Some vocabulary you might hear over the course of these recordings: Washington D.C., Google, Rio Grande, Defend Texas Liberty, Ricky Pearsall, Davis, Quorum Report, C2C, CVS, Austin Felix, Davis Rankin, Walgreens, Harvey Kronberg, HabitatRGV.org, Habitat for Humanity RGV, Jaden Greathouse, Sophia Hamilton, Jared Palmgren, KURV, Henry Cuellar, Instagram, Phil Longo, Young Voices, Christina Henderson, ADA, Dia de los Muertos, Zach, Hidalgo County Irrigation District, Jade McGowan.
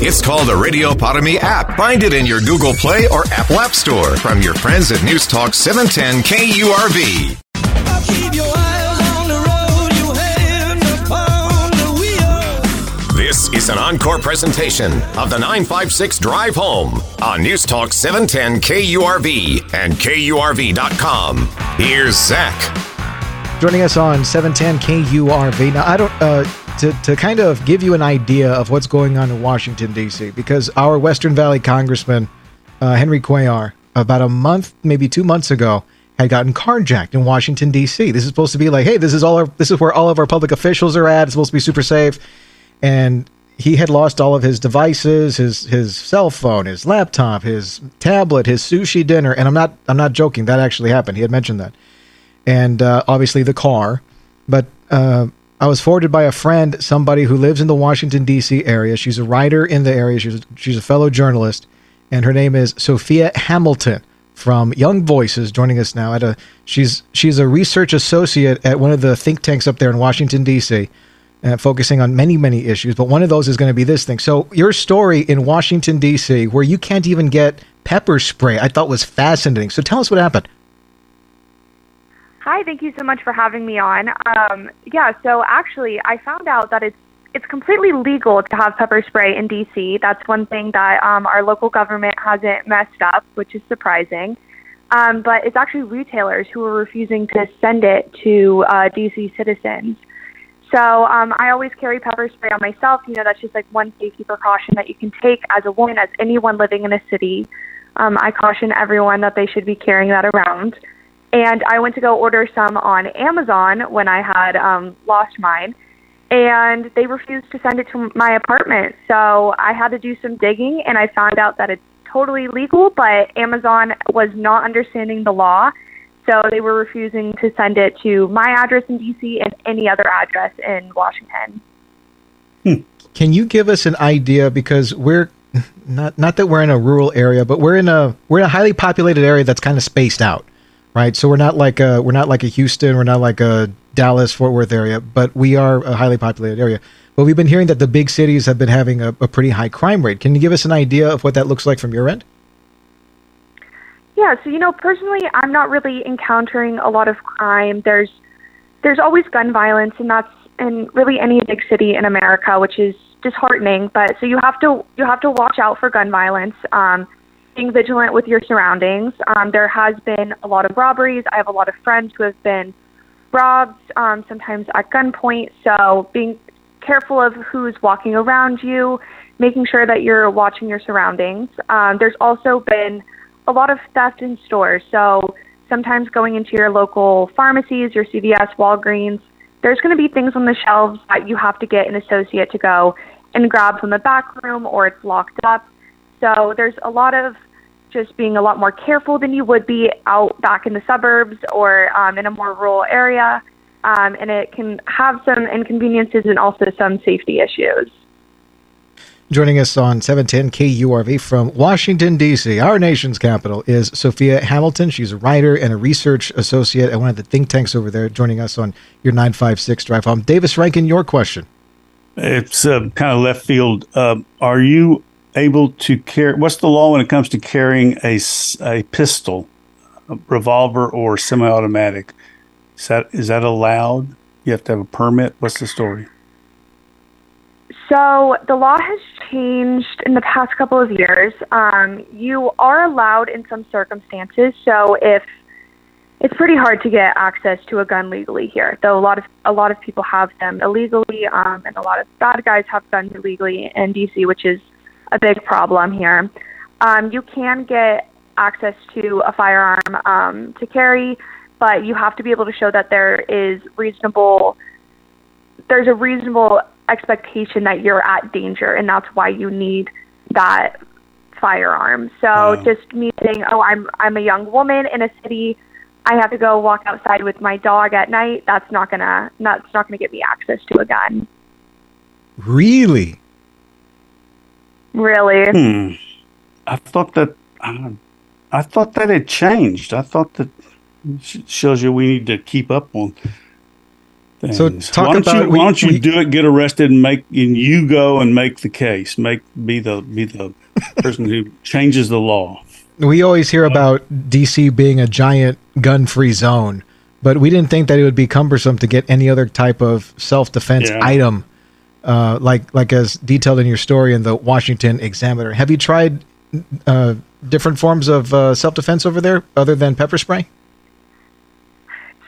It's called the Radio Para Mi app. Find it in your Google Play or Apple App Store from your friends at News Talk 710 KURV. This is an encore presentation of the 956 Drive Home on News Talk 710 KURV and KURV.com. Here's Zach. Joining us on 710 KURV. Now, I don't, to kind of give you an idea of what's going on in Washington, D.C., because our Western Valley Congressman, Henry Cuellar, about a month, maybe 2 months ago, had gotten carjacked in Washington, D.C. This is supposed to be like, hey, this is where all of our public officials are at. It's supposed to be super safe. And he had lost all of his devices, his cell phone, his laptop, his tablet, his sushi dinner. And I'm not joking. That actually happened. He had mentioned that. And obviously the car. But I was forwarded by a friend, somebody who lives in the Washington, D.C. area. She's a writer in the area. She's a fellow journalist. And her name is Sophia Hamilton from Young Voices, joining us now. She's a research associate at one of the think tanks up there in Washington, D.C., focusing on many, many issues, but one of those is going to be this thing. So your story in Washington, D.C., where you can't even get pepper spray, I thought was fascinating. So tell us what happened. Hi, thank you so much for having me on. So actually, I found out that it's completely legal to have pepper spray in D.C. That's one thing that our local government hasn't messed up, which is surprising. But it's actually retailers who are refusing to send it to D.C. citizens. So I always carry pepper spray on myself. You know, that's just like one safety precaution that you can take as a woman, as anyone living in a city. I caution everyone that they should be carrying that around. And I went to go order some on Amazon when I had lost mine. And they refused to send it to my apartment. So I had to do some digging, and I found out that it's totally legal, but Amazon was not understanding the law. So they were refusing to send it to my address in D.C. and any other address in Washington. Can you give us an idea, because we're not that we're in a rural area, but we're in a highly populated area that's kind of spaced out, right? So we're not like a Houston, we're not like a Dallas, Fort Worth area, but we are a highly populated area. But we've been hearing that the big cities have been having a pretty high crime rate. Can you give us an idea of what that looks like from your end? Yeah, so, you know, personally, I'm not really encountering a lot of crime. There's always gun violence, and that's in really any big city in America, which is disheartening. But so you have to watch out for gun violence, being vigilant with your surroundings. There has been a lot of robberies. I have a lot of friends who have been robbed, sometimes at gunpoint. So being careful of who's walking around you, making sure that you're watching your surroundings. There's also been a lot of theft in stores. So sometimes going into your local pharmacies, your CVS, Walgreens, there's going to be things on the shelves that you have to get an associate to go and grab from the back room, or it's locked up. So there's a lot of just being a lot more careful than you would be out back in the suburbs or in a more rural area. And it can have some inconveniences and also some safety issues. Joining us on 710 KURV from Washington, D.C., our nation's capital, is Sophia Hamilton. She's a writer and a research associate at one of the think tanks over there, joining us on your 956 Drive Home. Davis Rankin, your question. It's kind of left field. Are you able to carry, what's the law when it comes to carrying a pistol, a revolver or semi-automatic? Is that allowed? You have to have a permit? What's the story? So the law has changed in the past couple of years. You are allowed in some circumstances. So if it's pretty hard to get access to a gun legally here, though a lot of people have them illegally, and a lot of bad guys have guns illegally in D.C., which is a big problem here. You can get access to a firearm to carry, but you have to be able to show that there's a reasonable expectation that you're at danger, and that's why you need that firearm. So just me saying, I'm a young woman in a city, I have to go walk outside with my dog at night, that's not gonna get me access to a gun. Really? Really? Hmm. I thought that had changed. I thought that shows you we need to keep up on things. So why don't you do it? Get arrested and you go and make the case. Be the person who changes the law. We always hear about DC being a giant gun-free zone, but we didn't think that it would be cumbersome to get any other type of self-defense item, like as detailed in your story in the Washington Examiner. Have you tried different forms of self-defense over there other than pepper spray?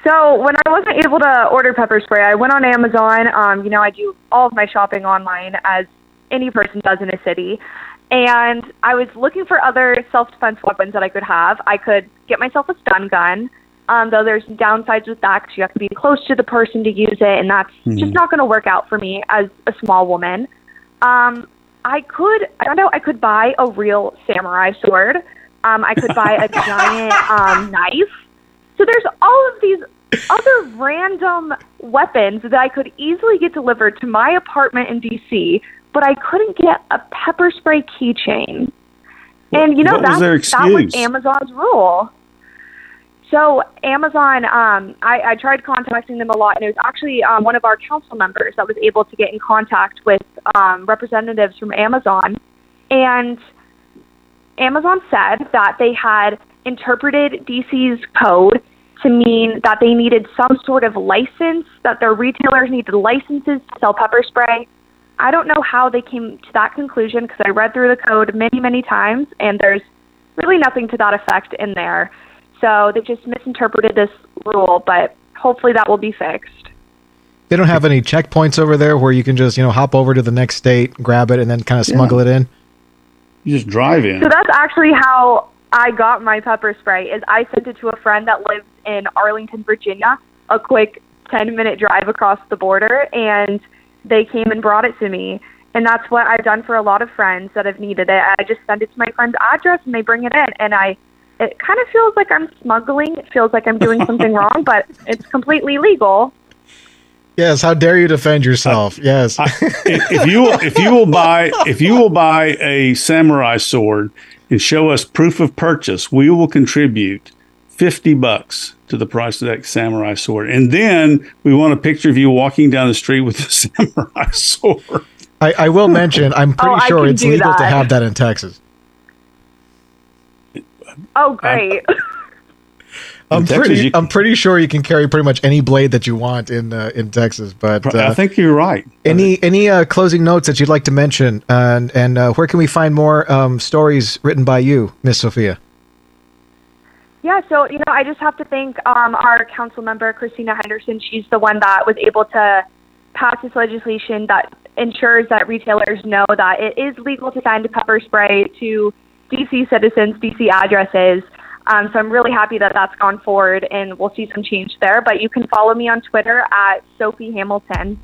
So when I wasn't able to order pepper spray, I went on Amazon. I do all of my shopping online as any person does in a city. And I was looking for other self-defense weapons that I could have. I could get myself a stun gun, though there's downsides with that because you have to be close to the person to use it, and that's just not going to work out for me as a small woman. I found out I could buy a real samurai sword. I could buy a giant knife. So there's all of these other random weapons that I could easily get delivered to my apartment in D.C., but I couldn't get a pepper spray keychain. And, that was Amazon's rule. So Amazon, I tried contacting them a lot, and it was actually one of our council members that was able to get in contact with representatives from Amazon. And Amazon said that they had interpreted DC's code to mean that they needed some sort of license, that their retailers needed licenses to sell pepper spray. I don't know how they came to that conclusion because I read through the code many, many times, and there's really nothing to that effect in there. So they just misinterpreted this rule, but hopefully that will be fixed. They don't have any checkpoints over there where you can just, hop over to the next state, grab it, and then kind of smuggle it in? You just drive in. So that's actually how I got my pepper spray, is I sent it to a friend that lives in Arlington, Virginia, a quick 10-minute drive across the border, and they came and brought it to me. And that's what I've done for a lot of friends that have needed it. I just send it to my friend's address and they bring it in. And it kind of feels like I'm smuggling. It feels like I'm doing something wrong, but it's completely legal. Yes. How dare you defend yourself? Yes. If you will buy a samurai sword and show us proof of purchase, we will contribute $50 to the price of that samurai sword. And then we want a picture of you walking down the street with a samurai sword. I will mention, I'm pretty sure it's legal to have that in Texas. Oh, great. I'm pretty sure you can carry pretty much any blade that you want in Texas. But I think you're right. Any closing notes that you'd like to mention? And where can we find more stories written by you, Miss Sophia? Yeah, so, I just have to thank our council member, Christina Henderson. She's the one that was able to pass this legislation that ensures that retailers know that it is legal to send pepper spray to D.C. citizens, D.C. addresses. So I'm really happy that that's gone forward, and we'll see some change there. But you can follow me on Twitter at Sophie Hamilton.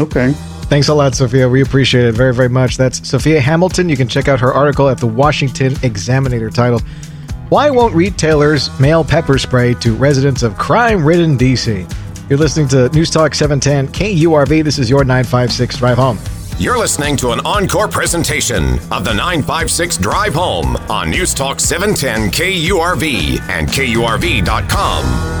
Okay. Thanks a lot, Sophia. We appreciate it very, very much. That's Sophia Hamilton. You can check out her article at the Washington Examiner titled, "Why Won't Retailers Mail Pepper Spray to Residents of Crime-Ridden D.C.?" You're listening to News Talk 710 KURV. This is your 956 Drive Home. You're listening to an encore presentation of the 956 Drive Home on News Talk 710 KURV and KURV.com.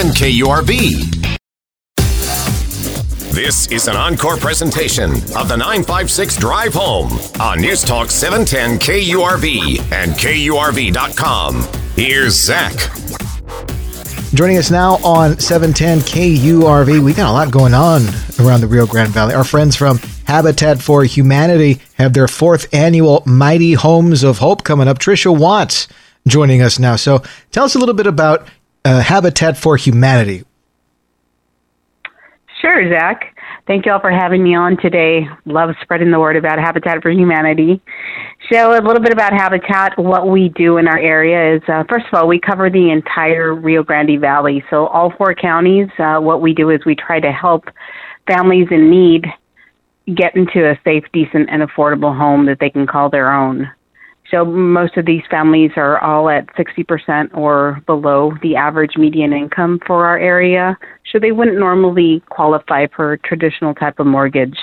KURV. This is an encore presentation of the 956 Drive Home on News Talk 710 KURV and KURV.com. Here's Zach. Joining us now on 710 KURV, we got a lot going on around the Rio Grande Valley. Our friends from Habitat for Humanity have their fourth annual Mighty Homes of Hope coming up. Trisha Watts joining us now. So tell us a little bit about Habitat for Humanity. Sure, Zach. Thank you all for having me on today. Love spreading the word about Habitat for Humanity. So a little bit about Habitat, what we do in our area is, first of all, we cover the entire Rio Grande Valley. So all four counties, what we do is we try to help families in need get into a safe, decent, and affordable home that they can call their own. So most of these families are all at 60% or below the average median income for our area. So they wouldn't normally qualify for traditional type of mortgage.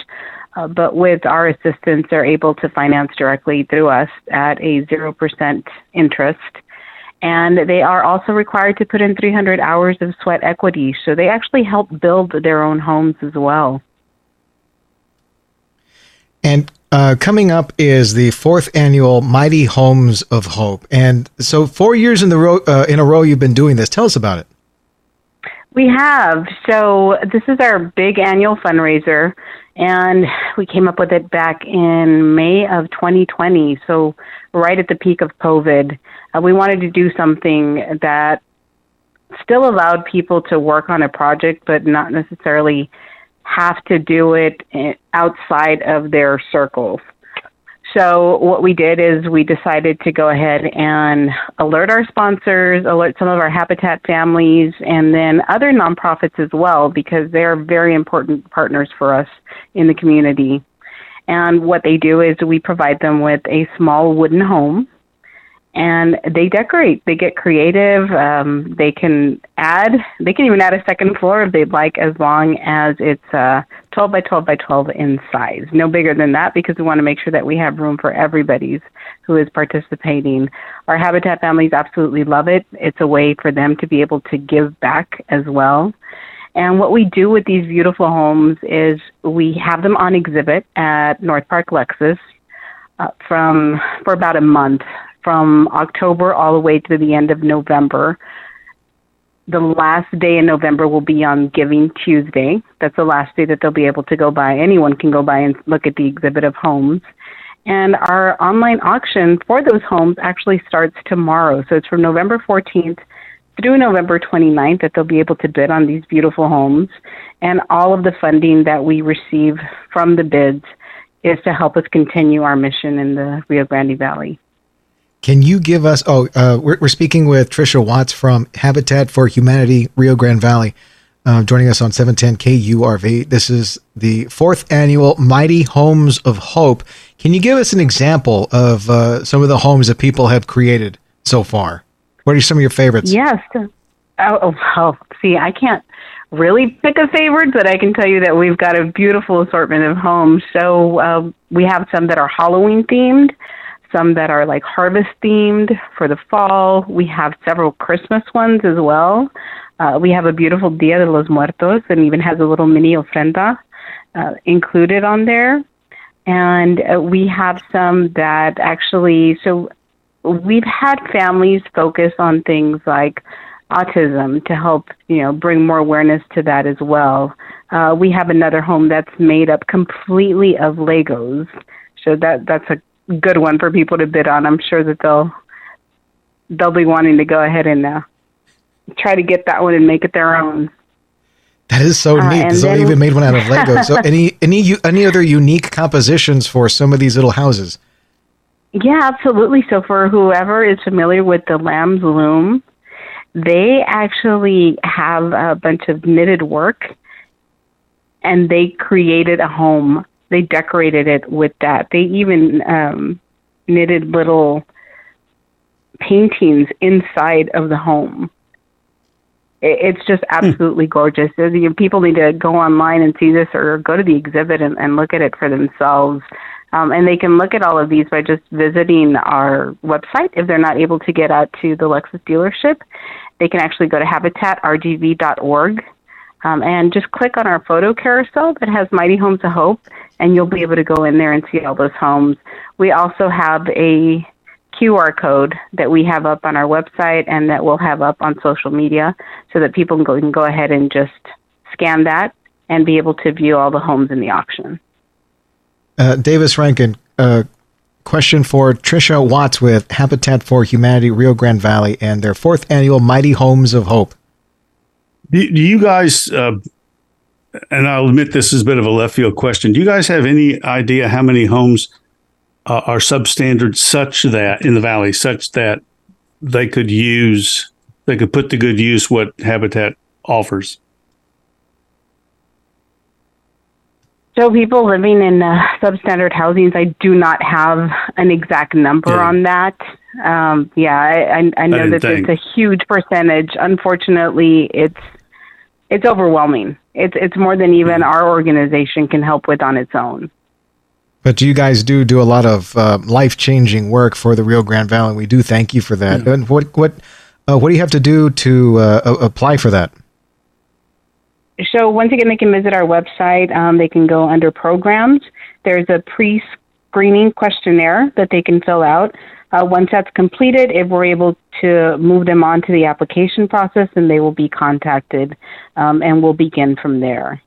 But with our assistance, they're able to finance directly through us at a 0% interest. And they are also required to put in 300 hours of sweat equity. So they actually help build their own homes as well. And coming up is the fourth annual Mighty Homes of Hope. And so 4 years in a row you've been doing this. Tell us about it. We have. So this is our big annual fundraiser, and we came up with it back in May of 2020, so right at the peak of COVID. We wanted to do something that still allowed people to work on a project but not necessarily have to do it outside of their circles. So what we did is we decided to go ahead and alert our sponsors, alert some of our Habitat families, and then other nonprofits as well, because they're very important partners for us in the community. And what they do is we provide them with a small wooden home, and they decorate. They get creative. They can even add a second floor if they'd like, as long as it's 12 by 12 by 12 in size. No bigger than that, because we want to make sure that we have room for everybody who is participating. Our Habitat families absolutely love it. It's a way for them to be able to give back as well. And what we do with these beautiful homes is we have them on exhibit at North Park Lexus for about a month, from October all the way to the end of November. The last day in November will be on Giving Tuesday. That's the last day that they'll be able to go by. Anyone can go by and look at the exhibit of homes. And our online auction for those homes actually starts tomorrow. So it's from November 14th through November 29th that they'll be able to bid on these beautiful homes. And all of the funding that we receive from the bids is to help us continue our mission in the Rio Grande Valley. Can you give us, we're speaking with Trisha Watts from Habitat for Humanity, Rio Grande Valley, joining us on 710 KURV. This is the fourth annual Mighty Homes of Hope. Can you give us an example of some of the homes that people have created so far? What are some of your favorites? Yes. I can't really pick a favorite, but I can tell you that we've got a beautiful assortment of homes. So we have some that are Halloween themed, some that are like harvest themed for the fall. We have several Christmas ones as well. We have a beautiful Dia de los Muertos, and even has a little mini ofrenda included on there. And we have some that actually, so we've had families focus on things like autism to help, bring more awareness to that as well. We have another home that's made up completely of Legos. So that's a good one for people to bid on. I'm sure that they'll be wanting to go ahead and try to get that one and make it their own. That is so neat. Someone even made one out of Legos. So any other unique compositions for some of these little houses? Yeah, absolutely. So for whoever is familiar with the Lamb's Loom, they actually have a bunch of knitted work, and they created a home. They decorated it with that. They even knitted little paintings inside of the home. It's just absolutely gorgeous. People need to go online and see this, or go to the exhibit and look at it for themselves. And they can look at all of these by just visiting our website. If they're not able to get out to the Lexus dealership, they can actually go to HabitatRGV.org. And just click on our photo carousel that has Mighty Homes of Hope, and you'll be able to go in there and see all those homes. We also have a QR code that we have up on our website and that we'll have up on social media, so that people can go ahead and just scan that and be able to view all the homes in the auction. Davis Rankin, question for Trisha Watts with Habitat for Humanity Rio Grande Valley and their fourth annual Mighty Homes of Hope. Do you guys, and I'll admit this is a bit of a left field question, do you guys have any idea how many homes are substandard such that in the valley, such that they could use, they could put to good use what Habitat offers? So people living in substandard housings, I do not have an exact number on that. I know that it's a huge percentage. Unfortunately, it's overwhelming. It's more than even our organization can help with on its own. But you guys do a lot of life-changing work for the Rio Grande Valley. We do thank you for that. Yeah. And what do you have to do to apply for that? So once again, they can visit our website. They can go under programs. There's a pre-screening questionnaire that they can fill out. Once that's completed, if we're able to move them on to the application process, then they will be contacted, and we'll begin from there.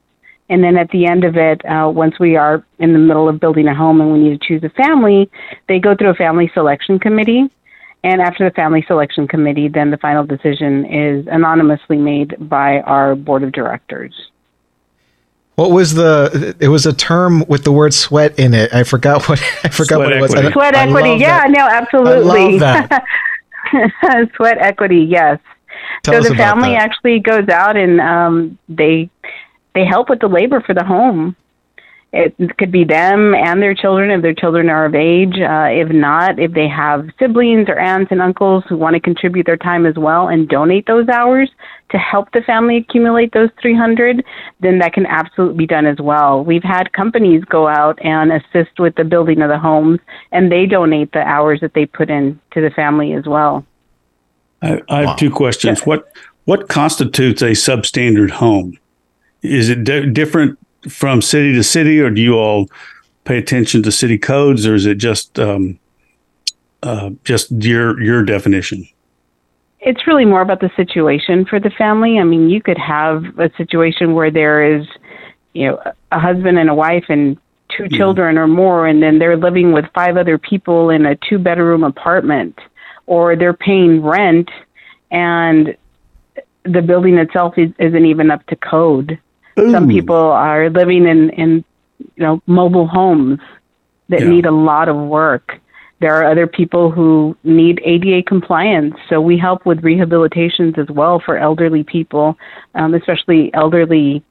And then at the end of it, once we are in the middle of building a home and we need to choose a family, they go through a family selection committee. And after the family selection committee, then the final decision is anonymously made by our board of directors. It was a term with the word sweat in it. I forgot what it was. Sweat equity. Yeah, that. No, absolutely. I love that. Sweat equity. Yes. So the family actually goes out and they help with the labor for the home. It could be them and their children if their children are of age. If not, if they have siblings or aunts and uncles who want to contribute their time as well and donate those hours to help the family accumulate those 300, then that can absolutely be done as well. We've had companies go out and assist with the building of the homes, and they donate the hours that they put in to the family as well. I have two questions. Yeah. What constitutes a substandard home? Is it different from city to city, or do you all pay attention to city codes, or is it just your definition? It's really more about the situation for the family. I mean, you could have a situation where there is, a husband and a wife and two children or more, and then they're living with five other people in a 2-bedroom apartment, or they're paying rent and the building itself isn't even up to code. Ooh. Some people are living in mobile homes that need a lot of work. There are other people who need ADA compliance. So we help with rehabilitations as well for elderly people, especially elderly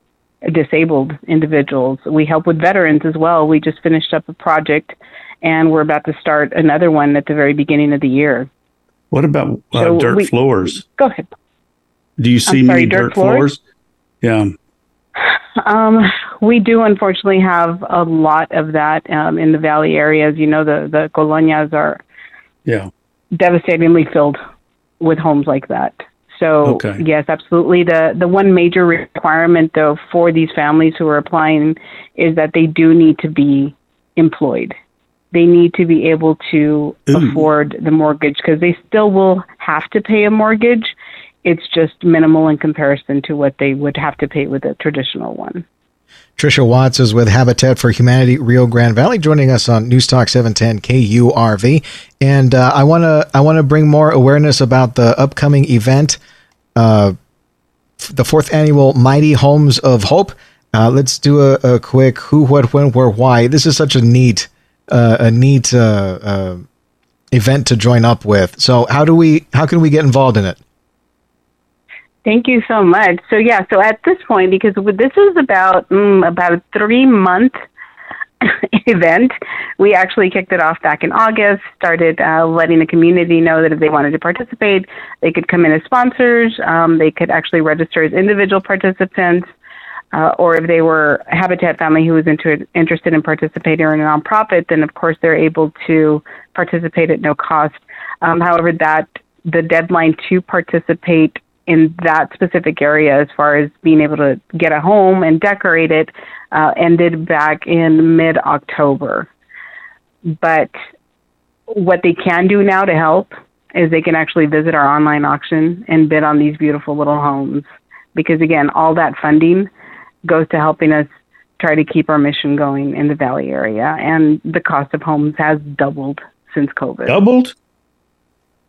disabled individuals. We help with veterans as well. We just finished up a project and we're about to start another one at the very beginning of the year. What about dirt floors? Go ahead. Do you see many dirt floors? Yeah. We do unfortunately have a lot of that in the valley areas. The colonias are devastatingly filled with homes like that. So, Yes, absolutely. The one major requirement, though, for these families who are applying is that they do need to be employed. They need to be able to afford the mortgage because they still will have to pay a mortgage. It's just minimal in comparison to what they would have to pay with a traditional one. Trisha Watts is with Habitat for Humanity Rio Grande Valley, joining us on News Talk 710 KURV. And I want to bring more awareness about the upcoming event, the fourth annual Mighty Homes of Hope. Let's do a quick who, what, when, where, why. This is such a neat event to join up with. So how can we get involved in it? Thank you so much. So at this point, because this is about a 3-month event, we actually kicked it off back in August, started letting the community know that if they wanted to participate, they could come in as sponsors, they could actually register as individual participants, or if they were a Habitat family who was interested in participating in a nonprofit, then of course they're able to participate at no cost. However, the deadline to participate in that specific area as far as being able to get a home and decorate it ended back in mid-October. But what they can do now to help is they can actually visit our online auction and bid on these beautiful little homes because, again, all that funding goes to helping us try to keep our mission going in the Valley area. And the cost of homes has doubled since COVID. Doubled?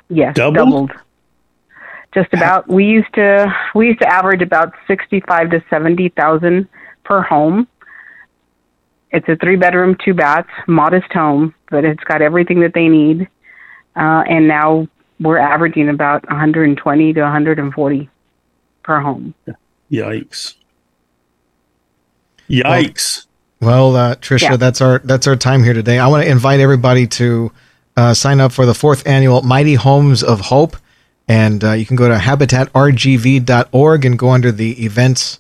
Yes, doubled. Just about. We used to average about $65,000 to $70,000 per home. It's a 3-bedroom, 2 baths, modest home, but it's got everything that they need. And now we're averaging about $120,000 to $140,000 per home. Yikes! Yikes! Well, Trisha, yeah. that's our time here today. I want to invite everybody to sign up for the 4th annual Mighty Homes of Hope. And you can go to HabitatRGV.org and go under the events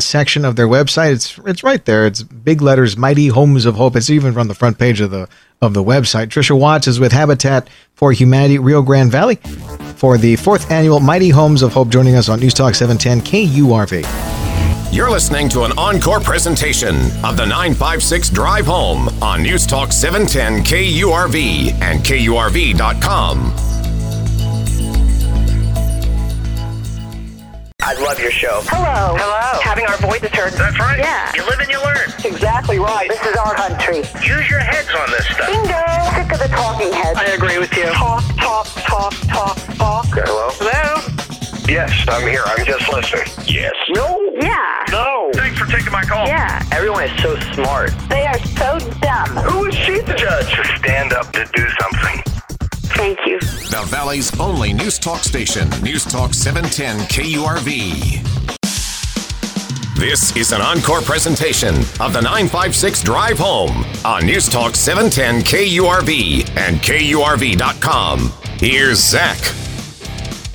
section of their website. It's right there. It's big letters, Mighty Homes of Hope. It's even from the front page of the website. Trisha Watts is with Habitat for Humanity Rio Grande Valley for the 4th annual Mighty Homes of Hope, joining us on News Talk 710 KURV. You're listening to an encore presentation of the 956 Drive Home on News Talk 710 KURV and KURV.com. I love your show. Hello. Having our voices heard. That's right. Yeah. You live and you learn. Exactly right. This is our country. Use your heads on this stuff. Bingo. Sick of the talking heads. I agree with you. Talk. Okay, hello? Yes, I'm here. I'm just listening. Yes. No. Yeah. No. Thanks for taking my call. Yeah. Everyone is so smart. They are so dumb. Who is she to judge? To stand up to do something. Thank you. The Valley's only News Talk station, News Talk 710 KURV. This is an encore presentation of the 956 Drive Home on News Talk 710 KURV and KURV.com. Here's Zach.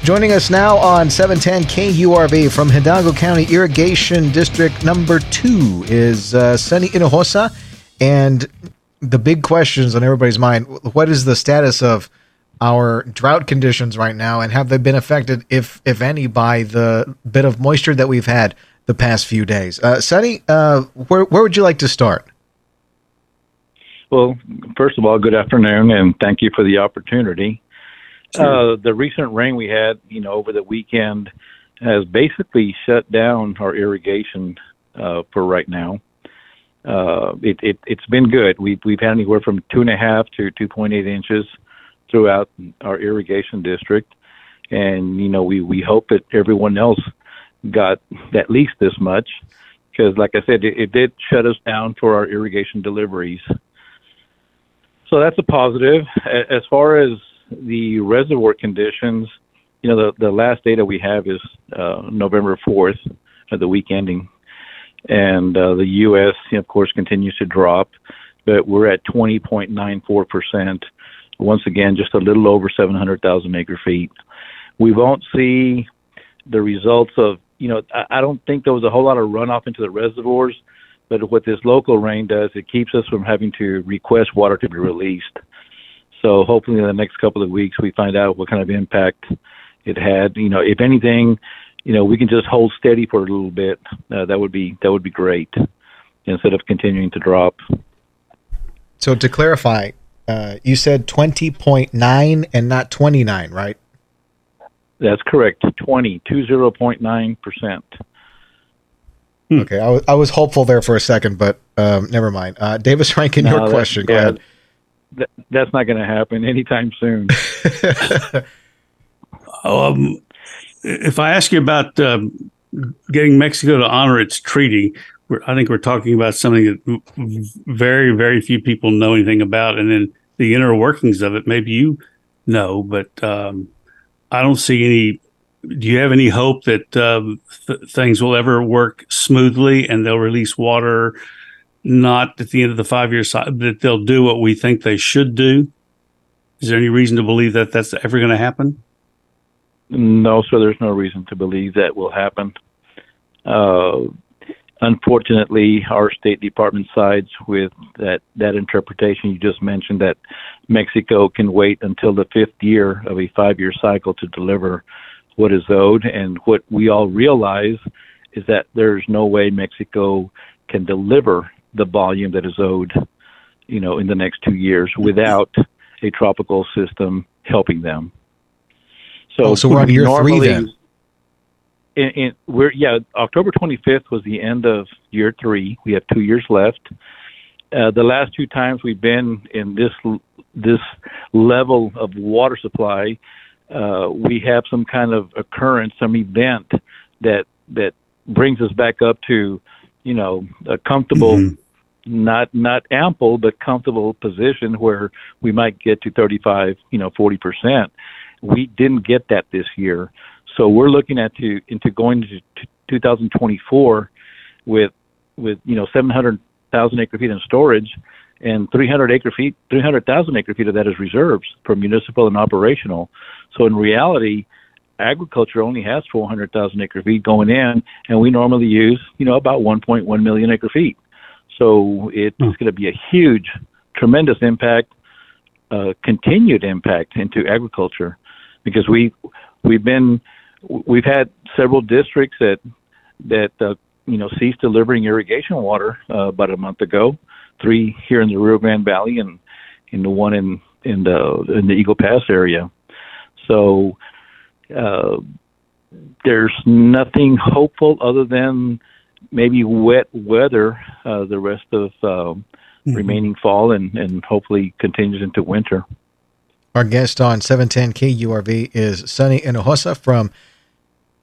Joining us now on 710 KURV from Hidalgo County Irrigation District number 2 is Sunny Hinojosa. And the big questions on everybody's mind, what is the status of our drought conditions right now, and have they been affected, if any, by the bit of moisture that we've had the past few days? Sunny, where would you like to start? Well, first of all, good afternoon, and thank you for the opportunity. Sure. The recent rain we had, over the weekend has basically shut down our irrigation for right now. It's been good. We've had anywhere from 2.5 to 2.8 inches. throughout our irrigation district, and we hope that everyone else got at least this much, because like I said, it did shut us down for our irrigation deliveries. So that's a positive. As far as the reservoir conditions, the last data we have is November 4th, the week ending, and the U.S. of course continues to drop, but we're at 20.94%. Once again, just a little over 700,000 acre-feet. We won't see the results of, I don't think there was a whole lot of runoff into the reservoirs, but what this local rain does, it keeps us from having to request water to be released. So hopefully in the next couple of weeks, we find out what kind of impact it had. If anything, we can just hold steady for a little bit. That would be great instead of continuing to drop. So to clarify, you said 20.9 and not 29, right? That's correct. 20.9%. Okay, I was hopeful there for a second, but never mind. Davis Rankin, your question. Go ahead. That's not going to happen anytime soon. If I ask you about getting Mexico to honor its treaty, I think we're talking about something that very, very few people know anything about, and then the inner workings of it. Maybe you know, but I don't see any. Do you have any hope that things will ever work smoothly and they'll release water? Not at the end of the 5-year cycle, that they'll do what we think they should do. Is there any reason to believe that that's ever going to happen? No, sir. There's no reason to believe that will happen. Unfortunately, our State Department sides with that interpretation you just mentioned, that Mexico can wait until the 5th year of a 5-year cycle to deliver what is owed. And what we all realize is that there's no way Mexico can deliver the volume that is owed, in the next 2 years without a tropical system helping them. So we're on year 3 then. October 25th was the end of year three. We have 2 years left. The last two times we've been in this level of water supply, we have some kind of occurrence, some event that brings us back up to, a comfortable, not ample, but comfortable position where we might get to 35, 40%. We didn't get that this year. So we're looking into going to 2024 with 700,000 acre feet in storage, and 300,000 acre feet of that is reserves for municipal and operational. So in reality, agriculture only has 400,000 acre feet going in, and we normally use about 1.1 million acre feet. So it's going to be a huge, tremendous impact, continued impact into agriculture, because we've had several districts that ceased delivering irrigation water about a month ago. Three here in the Rio Grande Valley, and in the one in the Eagle Pass area. So there's nothing hopeful other than maybe wet weather the rest of remaining fall and hopefully continues into winter. Our guest on 710 KURV is Sunny Hinojosa from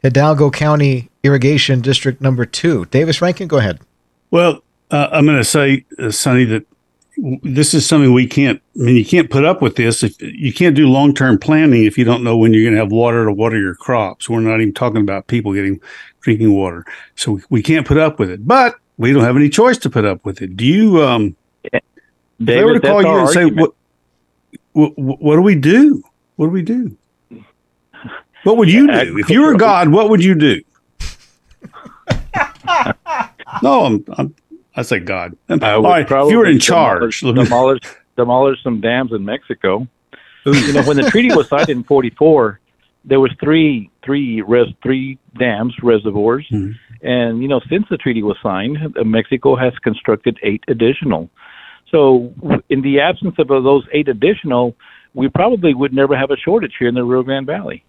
Hidalgo County Irrigation District Number 2. Davis Rankin, go ahead. Well, I'm going to say, Sunny, that this is something you can't put up with this. You can't do long-term planning if you don't know when you're going to have water to water your crops. We're not even talking about people getting drinking water. So we can't put up with it, but we don't have any choice to put up with it. Do you, David, if I were to call you and say, what do we do? What do we do? What would you do? If you were God, what would you do? No, I say God. All right, if you were in charge. Demolish some dams in Mexico. When the treaty was signed in 1944, there was three dams, reservoirs. And, since the treaty was signed, Mexico has constructed 8 additional. So in the absence of those 8 additional, we probably would never have a shortage here in the Rio Grande Valley,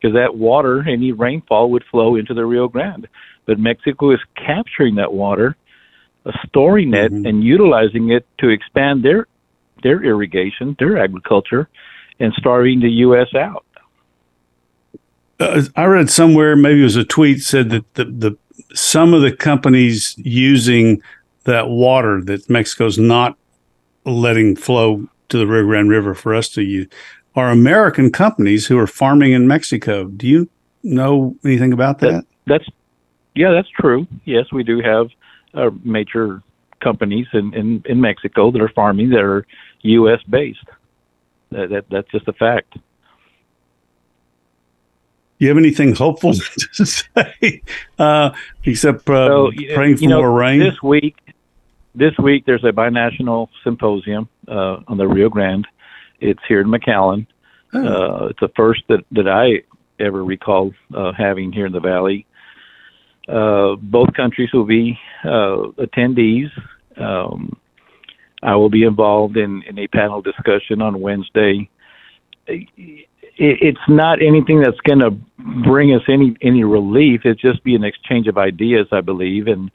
because that water, any rainfall, would flow into the Rio Grande. But Mexico is capturing that water, storing it, and utilizing it to expand their irrigation, their agriculture, and starving the U.S. out. I read somewhere, maybe it was a tweet, said that some of the companies using that water that Mexico's not letting flow to the Rio Grande River for us to use are American companies who are farming in Mexico. Do you know anything about that? That's true. Yes, we do have major companies in Mexico that are farming that are U.S. based. That's just a fact. You have anything hopeful to say except praying for more rain? This week there's a binational symposium on the Rio Grande. It's here in McAllen. It's the first that I ever recall having here in the Valley. Both countries will be attendees. I will be involved in a panel discussion on Wednesday. It's not anything that's going to bring us any relief. It's just be an exchange of ideas, I believe. And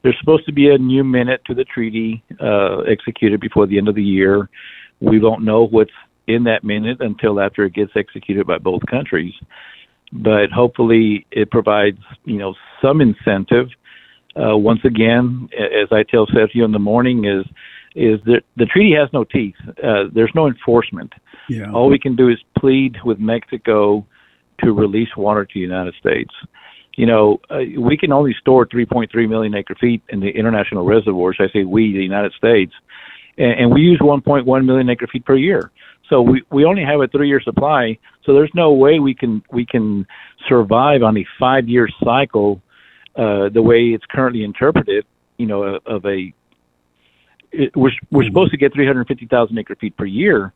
there's supposed to be a new minute to the treaty executed before the end of the year. We don't know what's in that minute until after it gets executed by both countries. But hopefully it provides, some incentive. Once again, as I tell Sergio in the morning, is that the treaty has no teeth. There's no enforcement. Yeah. All we can do is plead with Mexico to release water to the United States. We can only store 3.3 million acre feet in the international reservoirs. I say we, the United States, and we use 1.1 million acre feet per year. So we only have a 3-year supply. So there's no way we can survive on a 5-year cycle the way it's currently interpreted. We're supposed to get 350,000 acre feet per year.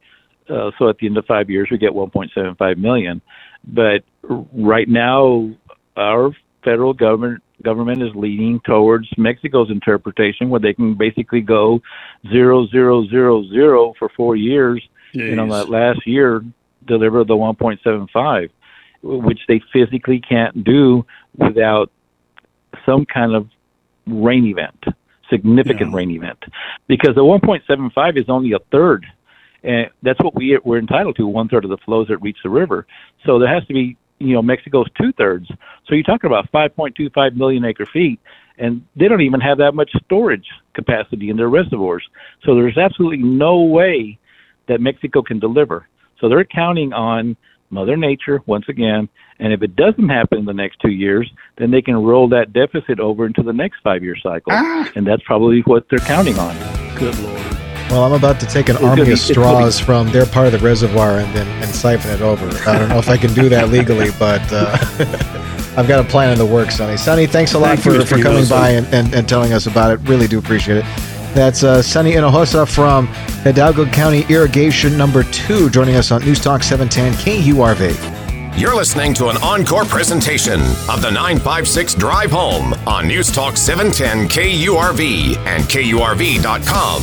So at the end of 5 years, we get 1.75 million. But right now, our federal government is leaning towards Mexico's interpretation, where they can basically go 0, 0, 0, 0 for 4 years. Jeez. And on that last year, deliver the 1.75, which they physically can't do without some kind of rain event, significant rain event, because the 1.75 is only a third, and that's what we're entitled to, one third of the flows that reach the river. So there has to be, you know, Mexico's two-thirds. So you're talking about 5.25 million acre-feet, and they don't even have that much storage capacity in their reservoirs. So there's absolutely no way that Mexico can deliver. So they're counting on Mother Nature once again, and if it doesn't happen in the next 2 years, then they can roll that deficit over into the next 5-year cycle, and that's probably what they're counting on. Good Lord. Well, I'm about to take an army of straws from their part of the reservoir and then siphon it over. I don't know if I can do that legally, but I've got a plan in the works, Sonny. Sonny, thanks a lot for coming by and telling us about it. Really do appreciate it. That's Sunny Hinojosa from Hidalgo County Irrigation Number 2, joining us on News Talk 710 KURV. You're listening to an encore presentation of the 956 Drive Home on News Talk 710 KURV and KURV.com.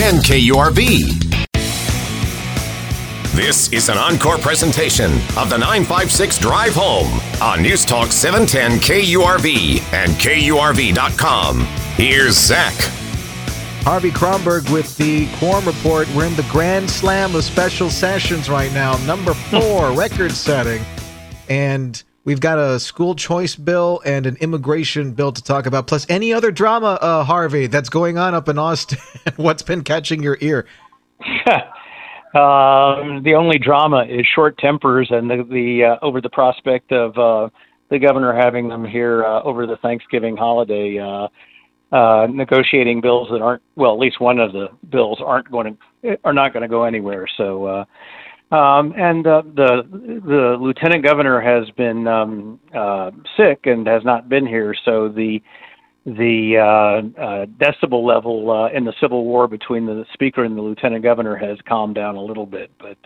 KURV. This is an encore presentation of the 956 Drive Home on News Talk 710 KURV and KURV.com. Here's Zach. Harvey Kronberg with the Quorum Report. We're in the grand slam of special sessions right now. Number 4, record setting. And we've got a school choice bill and an immigration bill to talk about, plus any other drama, Harvey, that's going on up in Austin. What's been catching your ear? The only drama is short tempers and the over the prospect of the governor having them here over the Thanksgiving holiday, negotiating bills that aren't, well, at least one of the bills are not going to go anywhere. So. The lieutenant governor has been sick and has not been here. So the decibel level in the civil war between the speaker and the lieutenant governor has calmed down a little bit. But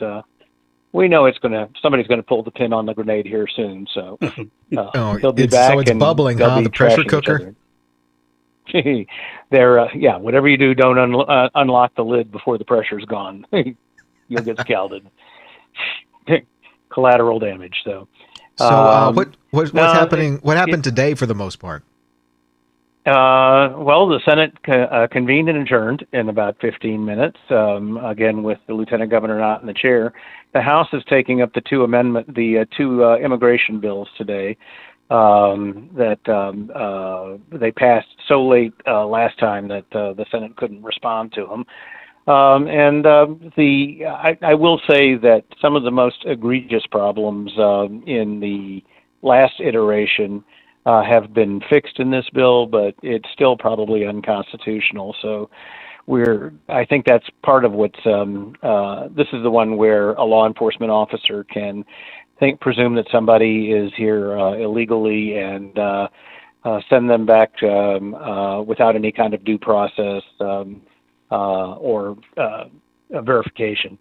we know somebody's going to pull the pin on the grenade here soon. So they'll be back. So it's bubbling, huh? The pressure cooker. Whatever you do, don't unlock the lid before the pressure's gone. You'll get scalded. Collateral damage. So what's happening? What happened today, for the most part? Well, the Senate convened and adjourned in about 15 minutes. Again, with the lieutenant governor not in the chair, the House is taking up the two immigration bills today that they passed so late last time that the Senate couldn't respond to them. I will say that some of the most egregious problems in the last iteration have been fixed in this bill, but it's still probably unconstitutional. So I think that's part of what's. This is the one where a law enforcement officer can presume that somebody is here illegally and send them back without any kind of due process. Or verification.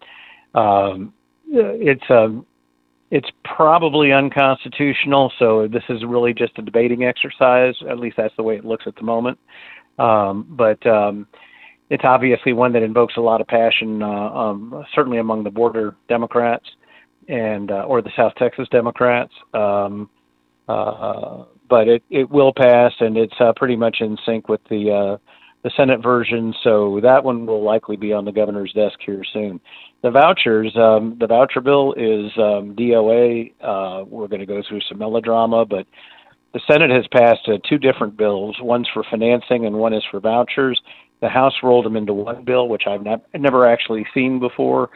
It's probably unconstitutional, so this is really just a debating exercise. At least that's the way it looks at the moment. But it's obviously one that invokes a lot of passion, certainly among the border Democrats and or the South Texas Democrats. But it will pass, and it's pretty much in sync with the Senate version, so that one will likely be on the governor's desk here soon. The vouchers, the voucher bill is DOA. We're going to go through some melodrama, but the Senate has passed two different bills. One's for financing and one is for vouchers. The House rolled them into one bill, which I've never actually seen before.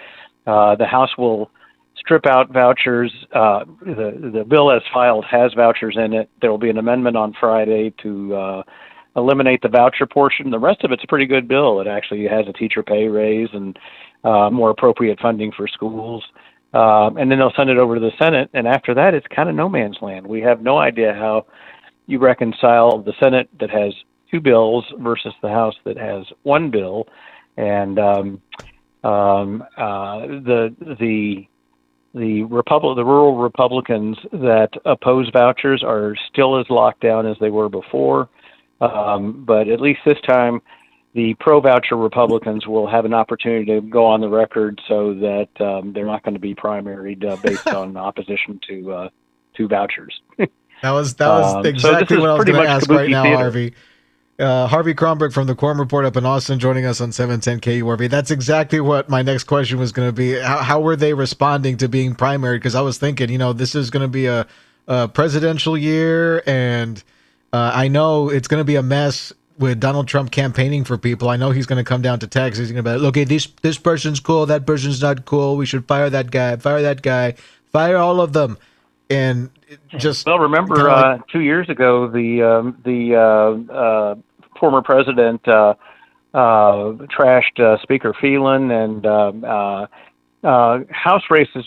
The House will strip out vouchers. The bill as filed has vouchers in it. There will be an amendment on Friday to eliminate the voucher portion. The rest of it's a pretty good bill. It actually has a teacher pay raise and more appropriate funding for schools. And then they'll send it over to the Senate. And after that, it's kind of no man's land. We have no idea how you reconcile the Senate that has two bills versus the House that has one bill. And the rural Republicans that oppose vouchers are still as locked down as they were before. But at least this time, the pro-voucher Republicans will have an opportunity to go on the record so that they're not going to be primaried based on opposition to vouchers. That was exactly what I was going to ask right now, Harvey. Harvey Kronberg from the Quorum Report up in Austin joining us on 710 KURV. That's exactly what my next question was going to be. How were they responding to being primaried? Because I was thinking, this is going to be a presidential year, and I know it's going to be a mess with Donald Trump campaigning for people. I know he's going to come down to Texas. He's going to be like, okay, this person's cool, that person's not cool. We should fire that guy, fire all of them. And just remember 2 years ago, the former president trashed Speaker Phelan, and House races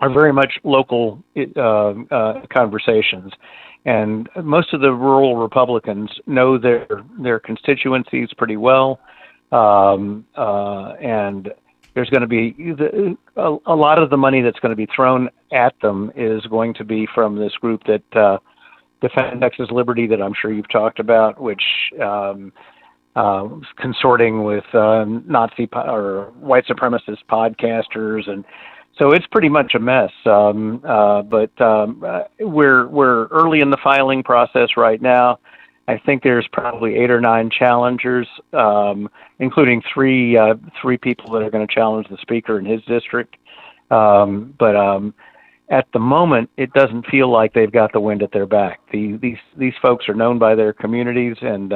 are very much local conversations. And most of the rural Republicans know their constituencies pretty well, and there's going to be a lot of the money that's going to be thrown at them is going to be from this group that Defend Texas Liberty, that I'm sure you've talked about, which was consorting with Nazi or white supremacist podcasters, and so it's pretty much a mess. But we're early in the filing process right now. I think there's probably 8 or 9 challengers, including three people that are going to challenge the speaker in his district. But at the moment, it doesn't feel like they've got the wind at their back. These folks are known by their communities, and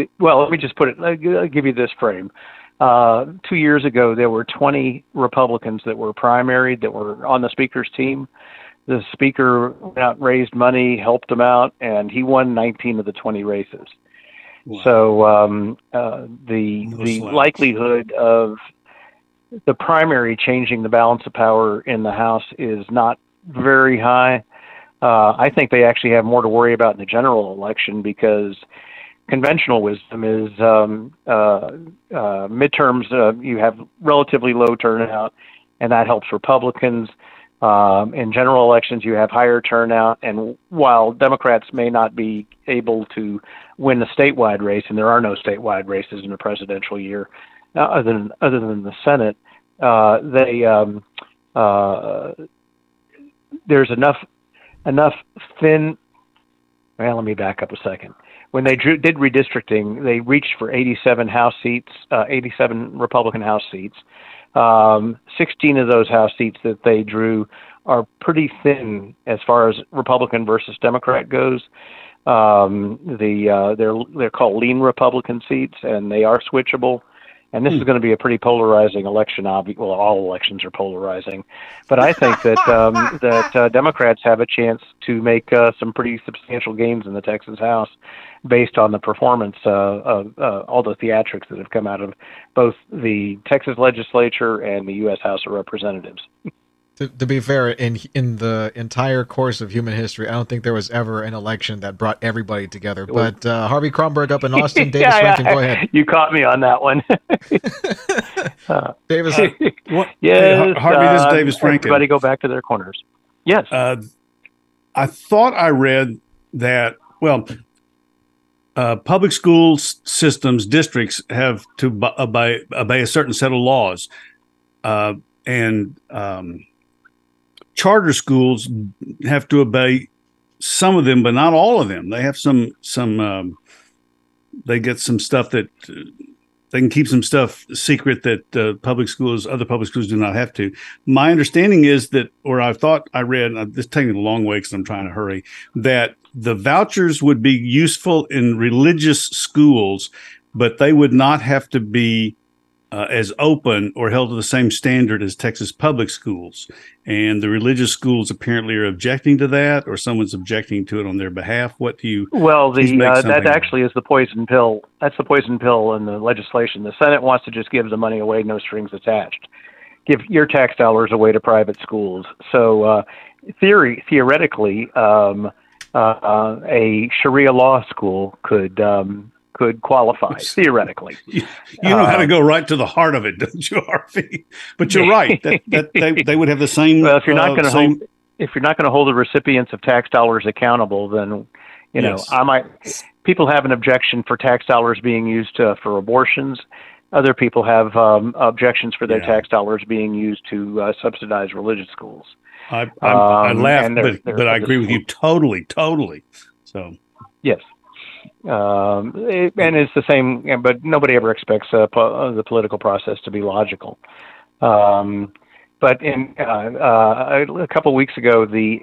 let me just put it. I'll give you this frame. 2 years ago, there were 20 Republicans that were primaried that were on the speaker's team. The speaker went out and raised money, helped him out, and he won 19 of the 20 races. Wow. So the likelihood of the primary changing the balance of power in the House is not very high. I think they actually have more to worry about in the general election, because conventional wisdom is midterms, you have relatively low turnout, and that helps Republicans. In general elections, you have higher turnout, and while Democrats may not be able to win the statewide race, and there are no statewide races in a presidential year other than the Senate, there's enough thin. Well, let me back up a second. When they did redistricting, they reached for 87 Republican House seats. 16 of those House seats that they drew are pretty thin as far as Republican versus Democrat goes. They're called lean Republican seats, and they are switchable. And this is going to be a pretty polarizing election. Well, all elections are polarizing, but I think that Democrats have a chance to make some pretty substantial gains in the Texas House, based on the performance of all the theatrics that have come out of both the Texas legislature and the U.S. House of Representatives. To be fair, in the entire course of human history, I don't think there was ever an election that brought everybody together. But Harvey Kronberg up in Austin, Davis, Rankin, go ahead. You caught me on that one. Davis. Yes, Harvey, this is Davis Rankin. Everybody go back to their corners. Yes. I thought I read that, public school systems, districts have to obey a certain set of laws. Charter schools have to obey some of them, but not all of them. They have they get some stuff that they can keep some stuff secret that other public schools do not have to. My understanding is that, or I thought I read, and this is taking a long way because I'm trying to hurry, that the vouchers would be useful in religious schools, but they would not have to be as open or held to the same standard as Texas public schools. And the religious schools apparently are objecting to that, or someone's objecting to it on their behalf. What do you... Well, that actually is the poison pill. That's the poison pill in the legislation. The Senate wants to just give the money away, no strings attached. Give your tax dollars away to private schools. So theoretically, a Sharia law school could qualify, theoretically. You know how to go right to the heart of it, don't you, Harvey? But you're right. They would have the same... Well, if you're not going to hold the recipients of tax dollars accountable, then, you know, yes. People have an objection for tax dollars being used for abortions. Other people have objections for their tax dollars being used to subsidize religious schools. I laugh, but I agree with you totally. So yes. And it's the same, but nobody ever expects the political process to be logical. But in a couple of weeks ago, the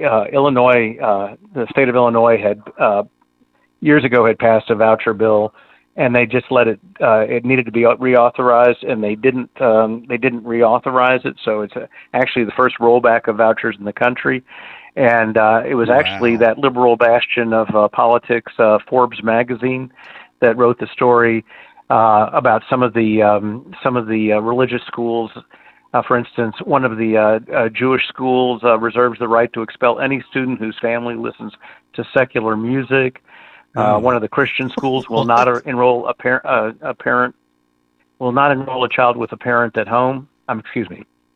state of Illinois years ago had passed a voucher bill, and they just let it. It needed to be reauthorized, and they didn't. They didn't reauthorize it, so it's actually the first rollback of vouchers in the country. And it was actually that liberal bastion of politics, Forbes magazine, that wrote the story about some of the religious schools. For instance, one of the Jewish schools reserves the right to expel any student whose family listens to secular music. One of the Christian schools will not enroll a child with a parent at home.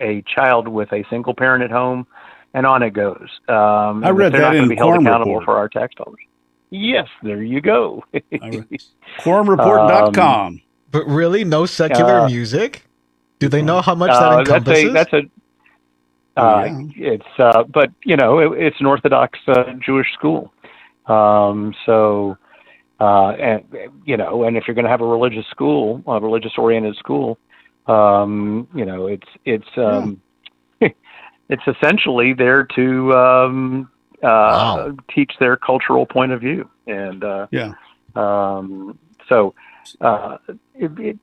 A child with a single parent at home. And on it goes. I read that in the Quorum Report. They're not going to be held accountable for our tax dollars. Yes, there you go. QuorumReport.com. But really, no secular music? Do they know how much that encompasses? It's an Orthodox Jewish school. And if you're going to have a religious-oriented school, it's essentially there to teach their cultural point of view, and I think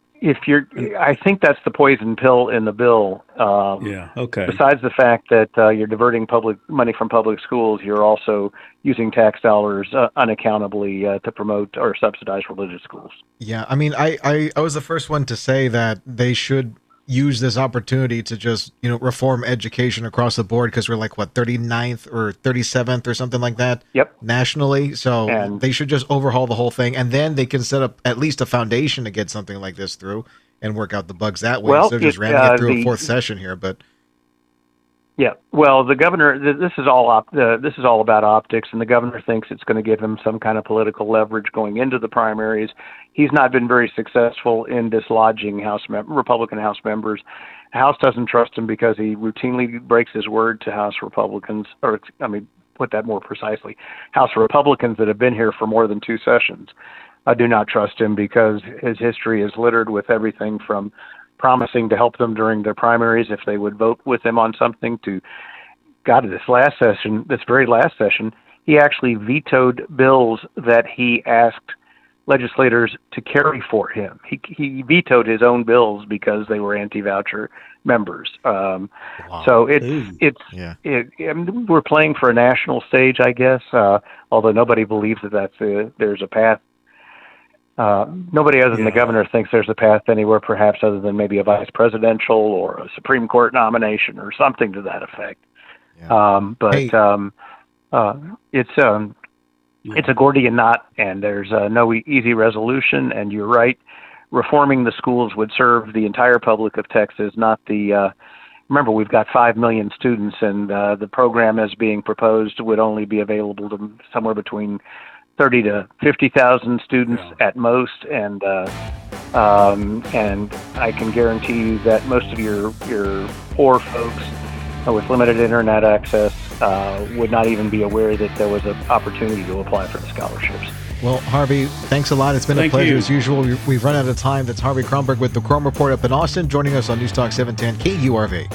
that's the poison pill in the bill. Besides the fact that you're diverting public money from public schools, you're also using tax dollars unaccountably to promote or subsidize religious schools. Yeah, I mean, I was the first one to say that they should use this opportunity to just, reform education across the board, because we're like 39th or 37th or something like that nationally. So they should just overhaul the whole thing, and then they can set up at least a foundation to get something like this through and work out the bugs that way. Well, so just ramming it through a fourth session here, but yeah. Well, the governor, this is all about optics, and the governor thinks it's going to give him some kind of political leverage going into the primaries. He's not been very successful in dislodging Republican House members. The House doesn't trust him because he routinely breaks his word to House Republicans, or put that more precisely, House Republicans that have been here for more than two sessions. I do not trust him because his history is littered with everything from promising to help them during their primaries if they would vote with him on something to, this very last session, he actually vetoed bills that he asked legislators to carry for him. He vetoed his own bills because they were anti-voucher members. So we're playing for a national stage, I guess, although nobody believes that there's a path. Nobody other than the governor thinks there's a path anywhere, perhaps other than maybe a vice presidential or a Supreme Court nomination or something to that effect. Yeah. It's a Gordian knot, and there's no easy resolution. And you're right, reforming the schools would serve the entire public of Texas, not the. Remember, we've got 5 million students, and the program as being proposed would only be available to somewhere between 30 to 50,000 students at most, and I can guarantee you that most of your poor folks with limited internet access would not even be aware that there was an opportunity to apply for the scholarships. Well, Harvey, thanks a lot. It's been a pleasure as usual. We've run out of time. That's Harvey Kronberg with the Quorum Report up in Austin, joining us on News Talk 710 KURV.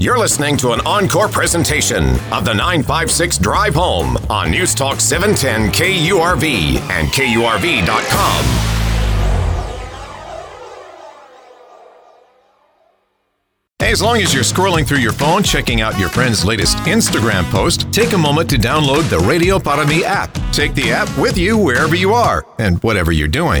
You're listening to an encore presentation of the 956 Drive Home on News Talk 710 KURV and KURV.com. Hey, as long as you're scrolling through your phone, checking out your friend's latest Instagram post, take a moment to download the Radio Para Me app. Take the app with you wherever you are and whatever you're doing.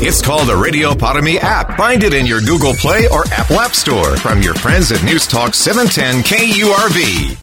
It's called the Radio Para Me app. Find it in your Google Play or Apple App Store from your friends at News Talk 710 KURV.